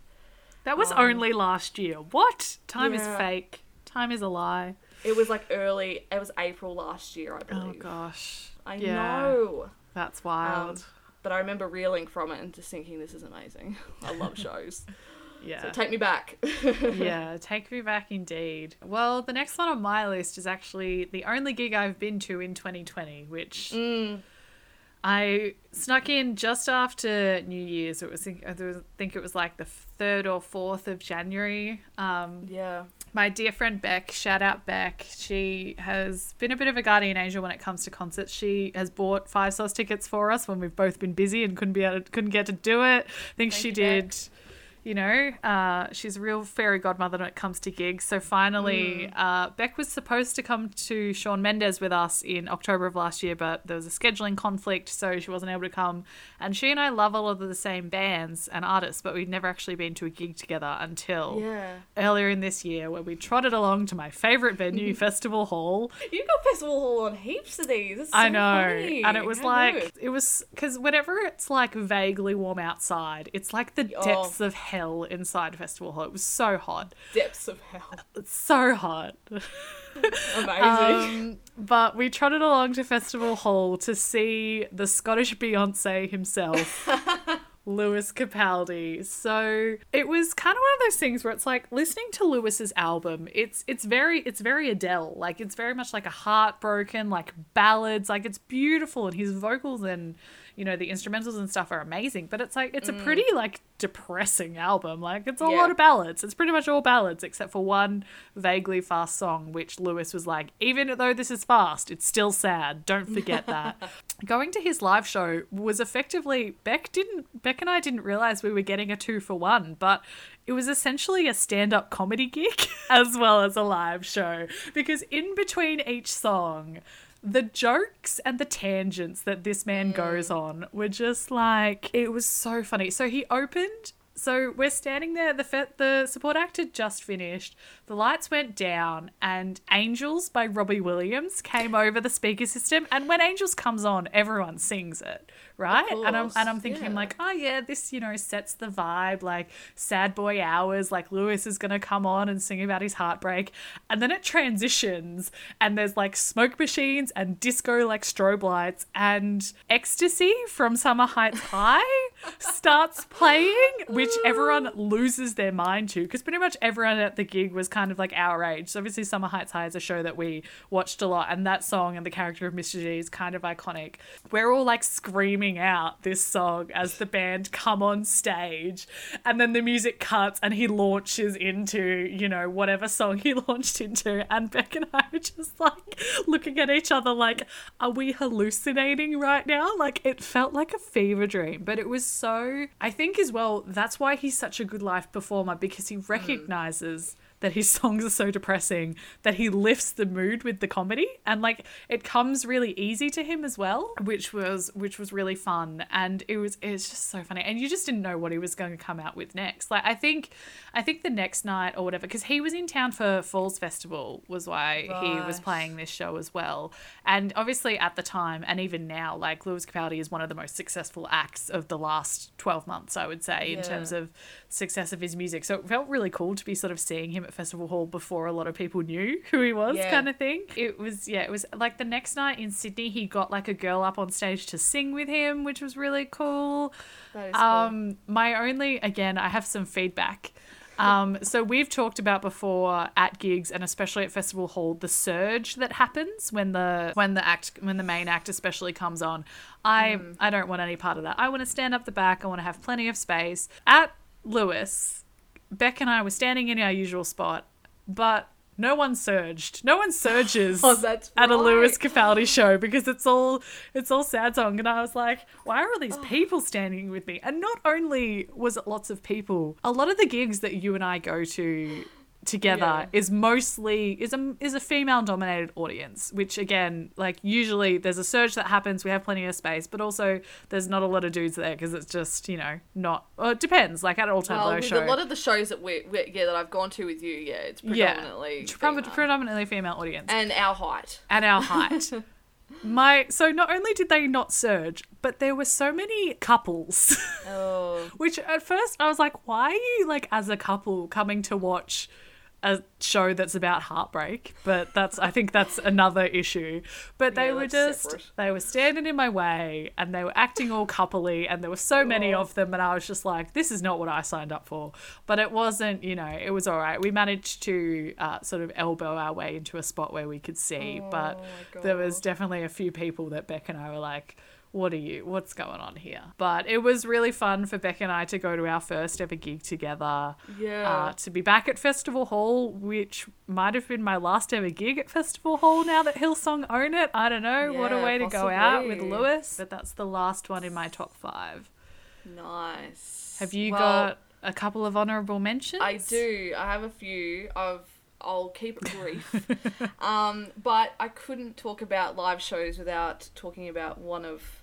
That was only last year. What? Time is fake. Time is a lie. It was like it was April last year, I believe. Oh, gosh. I know. That's wild. But I remember reeling from it and just thinking, this is amazing. I love shows. So take me back. Take me back indeed. Well, the next one on my list is actually the only gig I've been to in 2020, which I snuck in just after New Year's. It was, I think it was like the 3rd or 4th of January. Yeah. My dear friend Beck, shout out Beck. She has been a bit of a guardian angel when it comes to concerts. She has bought 5 Stars tickets for us when we've both been busy and couldn't get to do it. I think she did. Beck. You know, she's a real fairy godmother when it comes to gigs. So finally, Beck was supposed to come to Shawn Mendes with us in October of last year, but there was a scheduling conflict, so she wasn't able to come. And she and I love a lot of the same bands and artists, but we'd never actually been to a gig together until earlier in this year, where we trotted along to my favourite venue, Festival Hall. You got Festival Hall on heaps of these. That's so I know, funny. And it was it was because whenever it's like vaguely warm outside, it's like the depths of hell. Inside Festival Hall. It was so hot. Depths of hell. It's so hot. Amazing. But we trotted along to Festival Hall to see the Scottish Beyonce himself, Lewis Capaldi. So it was kind of one of those things where it's like listening to Lewis's album, it's very Adele. Like it's very much like a heartbroken, like ballads, like it's beautiful, and his vocals and you know, the instrumentals and stuff are amazing, but it's like, it's a pretty like depressing album. Like it's a lot of ballads. It's pretty much all ballads except for one vaguely fast song, which Lewis was like, even though this is fast, it's still sad. Don't forget that. Going to his live show was effectively, Beck and I didn't realize we were getting a 2-for-1, but it was essentially a stand-up comedy gig as well as a live show, because in between each song, the jokes and the tangents that this man goes on were just like, it was so funny. So he opened, so we're standing there, the support act had just finished, the lights went down, and Angels by Robbie Williams came over the speaker system. And when Angels comes on, everyone sings it, right? And I'm thinking like, oh yeah, this, you know, sets the vibe, like sad boy hours, like Lewis is going to come on and sing about his heartbreak. And then it transitions and there's like smoke machines and disco like strobe lights, and Ecstasy from Summer Heights High starts playing, which everyone loses their mind to, because pretty much everyone at the gig was kind of like our age. So obviously Summer Heights High is a show that we watched a lot, and that song and the character of Mr. G is kind of iconic. We're all like screaming out this song as the band come on stage, and then the music cuts and he launches into, you know, whatever song he launched into, and Beck and I were just like looking at each other like, are we hallucinating right now? Like it felt like a fever dream, but it was so, I think as well, that's why he's such a good live performer, because he recognises that his songs are so depressing that he lifts the mood with the comedy, and like it comes really easy to him as well, which was really fun. And it's just so funny, and you just didn't know what he was going to come out with next. Like I think the next night or whatever, because he was in town for Falls Festival, was why he was playing this show as well. And obviously at the time and even now, like Lewis Capaldi is one of the most successful acts of the last 12 months, I would say, in terms of success of his music. So it felt really cool to be sort of seeing him at Festival Hall before a lot of people knew who he was, kind of thing. It was like the next night in Sydney, he got like a girl up on stage to sing with him, which was really cool. That is cool. I have some feedback. So we've talked about before at gigs, and especially at Festival Hall, the surge that happens when the main act especially comes on. I don't want any part of that. I want to stand up the back. I want to have plenty of space. At Lewis, Beck and I were standing in our usual spot, but no one surged. No one surges at a Lewis Capaldi show, because it's all sad song. And I was like, why are all these people standing with me? And not only was it lots of people, a lot of the gigs that you and I go to together is mostly a female dominated audience, which again, like usually there's a surge that happens, we have plenty of space, but also there's not a lot of dudes there, because it's just, you know, not, well, it depends, like at All Time Low show, a lot of the shows that that I've gone to with you, it's predominantly predominantly female audience, and our height. So not only did they not surge, but there were so many couples. Which at first I was like, why are you like as a couple coming to watch a show that's about heartbreak? But I think that's another issue. But they were just separate. They were standing in my way, and they were acting all coupley, and there were so many of them, and I was just like, this is not what I signed up for. But it wasn't, you know, it was all right. We managed to sort of elbow our way into a spot where we could see, but there was definitely a few people that Beck and I were like, what's going on here? But it was really fun for Beck and I to go to our first ever gig together. Yeah. To be back at Festival Hall, which might have been my last ever gig at Festival Hall now that Hillsong own it. I don't know. Yeah, what a way to go out with Lewis. But that's the last one in my top 5. Nice. Have you got a couple of honourable mentions? I do. I have a few. I'll keep it brief. But I couldn't talk about live shows without talking about one of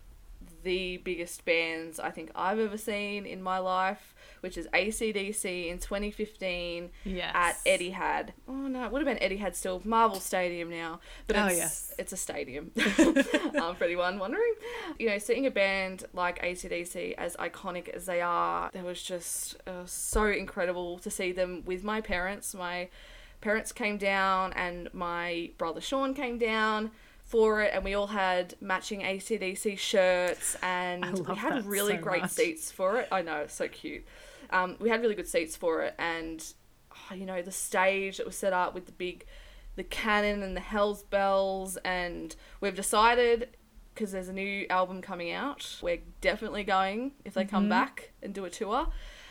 the biggest bands I think I've ever seen in my life, which is AC/DC in 2015 at Etihad. Oh, no, it would have been Etihad still. Marvel Stadium now. But it's a stadium, for anyone wondering. You know, seeing a band like AC/DC, as iconic as they are, it was just so incredible to see them with my parents. My parents came down and my brother Sean came down for it, and we all had matching AC/DC shirts, and we had really great seats for it. I know, it's so cute. We had really good seats for it, and you know, the stage that was set up with the cannon and the Hell's Bells, and we've decided, because there's a new album coming out, we're definitely going if they come back and do a tour.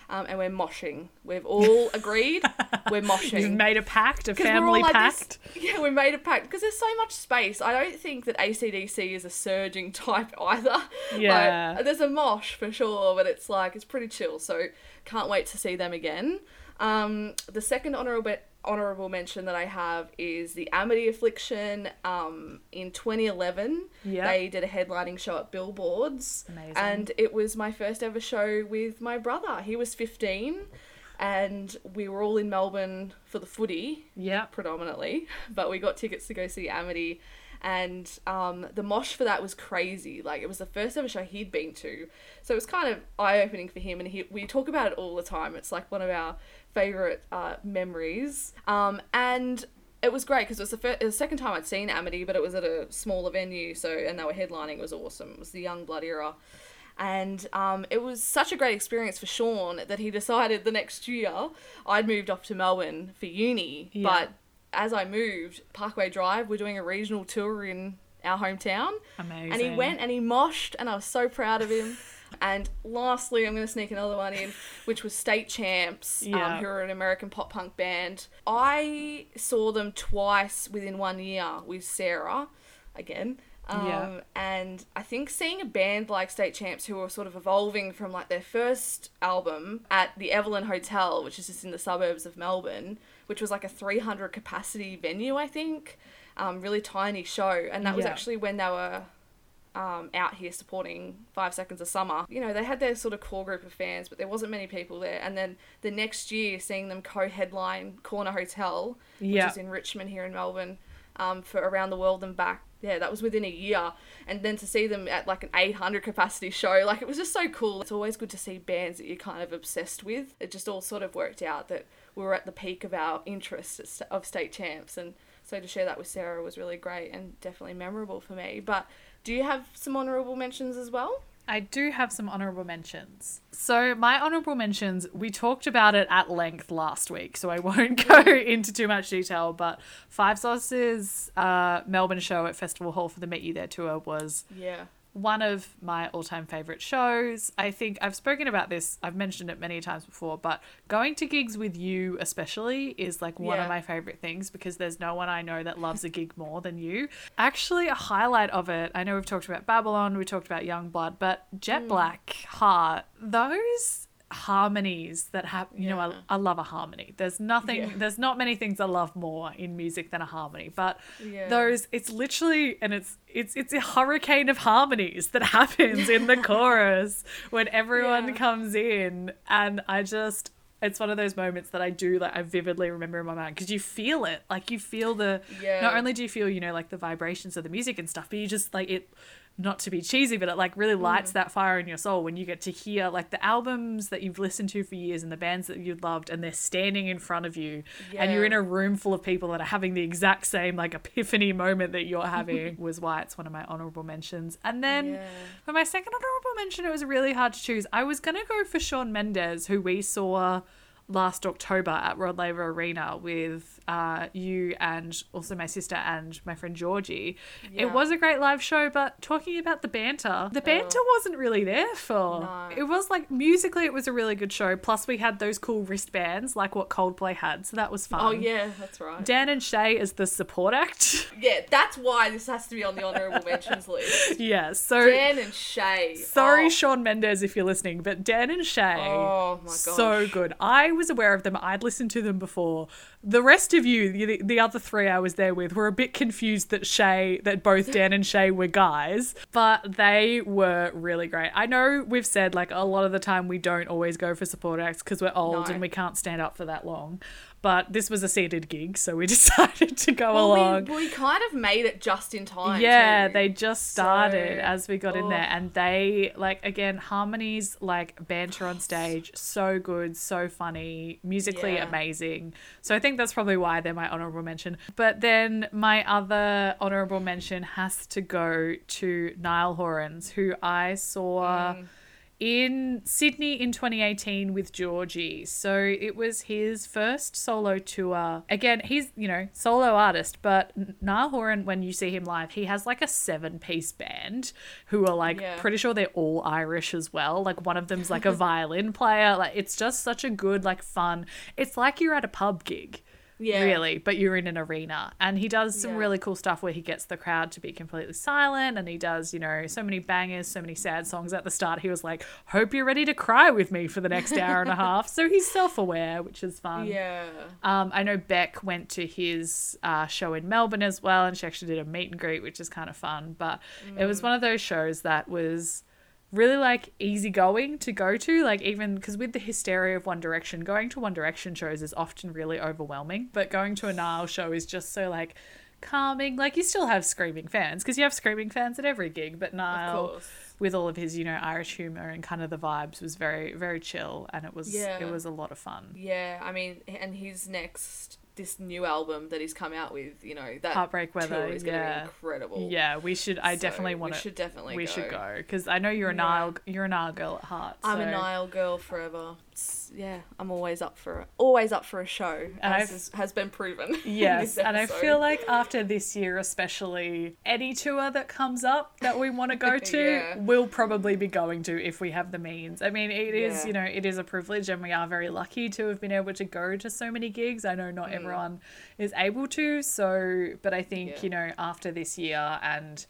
And we're moshing. We've all agreed we're moshing. You've made a pact, a family pact. We made a pact because there's so much space. I don't think that AC/DC is a surging type either. Yeah. Like, there's a mosh for sure, but it's pretty chill. So can't wait to see them again. The second honourable mention that I have is The Amity Affliction. In 2011, they did a headlining show at Billboards. Amazing. And it was my first ever show with my brother. He was 15 and we were all in Melbourne for the footy predominantly, but we got tickets to go see Amity, and the mosh for that was crazy. Like, it was the first ever show he'd been to, so it was kind of eye-opening for him, and we talk about it all the time. It's like one of our favourite memories. And it was great because it was the second time I'd seen Amity, but it was at a smaller venue, and they were headlining. It was awesome. It was the Young Blood era. And it was such a great experience for Sean that he decided the next year. I'd moved off to Melbourne for uni, but as I moved, Parkway Drive, we're doing a regional tour in our hometown. Amazing. And he went and he moshed, and I was so proud of him. And lastly, I'm going to sneak another one in, which was State Champs, who are an American pop punk band. I saw them twice within 1 year with Sarah, again. And I think seeing a band like State Champs, who are sort of evolving from like their first album at the Evelyn Hotel, which is just in the suburbs of Melbourne, which was like a 300 capacity venue, I think, really tiny show. And that was actually when they were out here supporting 5 Seconds of Summer. You know, they had their sort of core group of fans, but there wasn't many people there. And then the next year, seeing them co-headline Corner Hotel, which is in Richmond here in Melbourne, for Around the World and Back. Yeah, that was within a year. And then to see them at like an 800 capacity show, like, it was just so cool. It's always good to see bands that you're kind of obsessed with. It just all sort of worked out that we were at the peak of our interest of State Champs. And so to share that with Sarah was really great and definitely memorable for me. But do you have some honourable mentions as well? I do have some honourable mentions. So my honourable mentions, we talked about it at length last week, so I won't go into too much detail, but Five Sauce's Melbourne show at Festival Hall for the Meet You There tour was one of my all-time favourite shows. I think I've spoken about this, I've mentioned it many times before, but going to gigs with you especially is like one of my favourite things, because there's no one I know that loves a gig more than you. Actually, a highlight of it, I know we've talked about Babylon, we talked about Youngblood, but Jet Black, Heart, those harmonies that happen, you know, I love a harmony. There's nothing, there's not many things I love more in music than a harmony, but those, it's literally, and it's a hurricane of harmonies that happens in the chorus when everyone comes in. And I just, it's one of those moments that I do, like, I vividly remember in my mind, because you feel it, like, you feel the, not only do you feel, you know, like the vibrations of the music and stuff, but you just, like, it, not to be cheesy, but it like really lights that fire in your soul when you get to hear like the albums that you've listened to for years and the bands that you loved, and they're standing in front of you and you're in a room full of people that are having the exact same like epiphany moment that you're having was why it's one of my honourable mentions. And then for my second honourable mention, it was really hard to choose. I was going to go for Shawn Mendes, who we saw last October at Rod Laver Arena with you and also my sister and my friend Georgie. Yeah. It was a great live show, but talking about the banter wasn't really there for... No. It was like, musically it was a really good show, plus we had those cool wristbands like what Coldplay had, so that was fun. Oh yeah, that's right. Dan and Shay as the support act. Yeah, that's why this has to be on the honourable mentions list. Yeah, so... Dan and Shay. Sorry, Shawn Mendes, if you're listening, but Dan and Shay, oh my gosh, so good. I was aware of them. I'd listened to them before. The rest of you, the other three I was there with, were a bit confused that both Dan and Shay were guys, but they were really great. I know we've said like a lot of the time we don't always go for support acts because we're old and we can't stand up for that long. But this was a seated gig, so we decided to go along. We kind of made it just in time. Yeah, too. They just started as we got in there. And they, like, again, harmonies, like, banter on stage, so good, so funny, musically amazing. So I think that's probably why they're my honourable mention. But then my other honourable mention has to go to Niall Horanz, who I saw... in Sydney in 2018 with Georgie. So it was his first solo tour. Again, he's, you know, solo artist, but Niall Horan, when you see him live, he has like a 7-piece band who are like, pretty sure they're all Irish as well. Like one of them's like a violin player. Like it's just such a good, like fun. It's like you're at a pub gig. Yeah. Really, but you're in an arena, and he does some really cool stuff where he gets the crowd to be completely silent, and he does, you know, so many bangers, so many sad songs. At the start he was like, hope you're ready to cry with me for the next hour and a half. So he's self-aware, which is fun. I know Beck went to his show in Melbourne as well, and she actually did a meet and greet, which is kind of fun, but it was one of those shows that was really like easygoing to go to, like even because with the hysteria of One Direction, going to One Direction shows is often really overwhelming, but going to a Niall show is just so like calming. Like you still have screaming fans because you have screaming fans at every gig, but Niall with all of his, you know, Irish humor and kind of the vibes was very, very chill, and it was it was a lot of fun. Yeah, I mean, and his next... this new album that he's come out with, you know, that Heartbreak Weather is going to be incredible. Yeah, we should. We should go, because I know you're a Niall. You're a Niall girl at heart. So. I'm a Niall girl forever. Yeah, I'm always up for a show, and as has been proven. Yes, and I feel like after this year, especially any tour that comes up that we want to go to, we'll probably be going to if we have the means. I mean, it is, you know, it is a privilege, and we are very lucky to have been able to go to so many gigs. I know not everyone is able to, so but I think you know, after this year and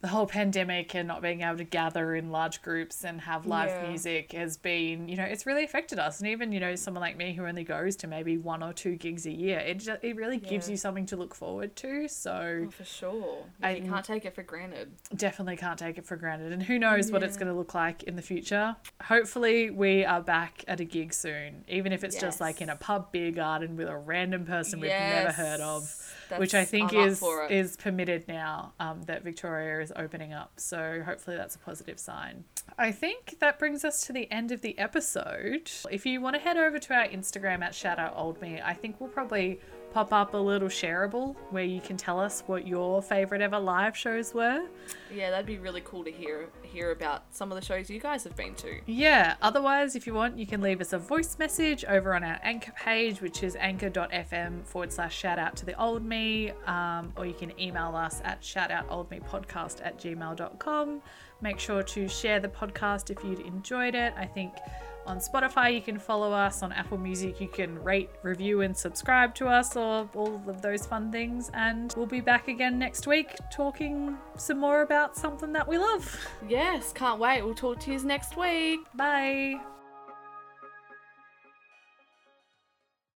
the whole pandemic and not being able to gather in large groups and have live music has been, you know, it's really affected us. And even, you know, someone like me who only goes to maybe 1 or 2 gigs a year, it really gives you something to look forward to. So for sure, you can't take it for granted. Definitely can't take it for granted. And who knows what it's going to look like in the future. Hopefully we are back at a gig soon, even if it's just like in a pub beer garden with a random person we've never heard of. That's, which I think is permitted now that Victoria is opening up. So hopefully that's a positive sign. I think that brings us to the end of the episode. If you want to head over to our Instagram at ShoutoutOldMe, I think we'll probably pop up a little shareable where you can tell us what your favourite ever live shows were. Yeah, that'd be really cool to hear about some of the shows you guys have been to. Yeah, otherwise, if you want, you can leave us a voice message over on our Anchor page, which is anchor.fm/shoutouttotheoldme, or you can email us at shoutouttotheoldmepodcast@gmail.com. Make sure to share the podcast if you'd enjoyed it. I think on Spotify you can follow us, on Apple Music you can rate, review and subscribe to us, or all of those fun things, and we'll be back again next week talking some more about something that we love. Yes, can't wait. We'll talk to you next week. Bye.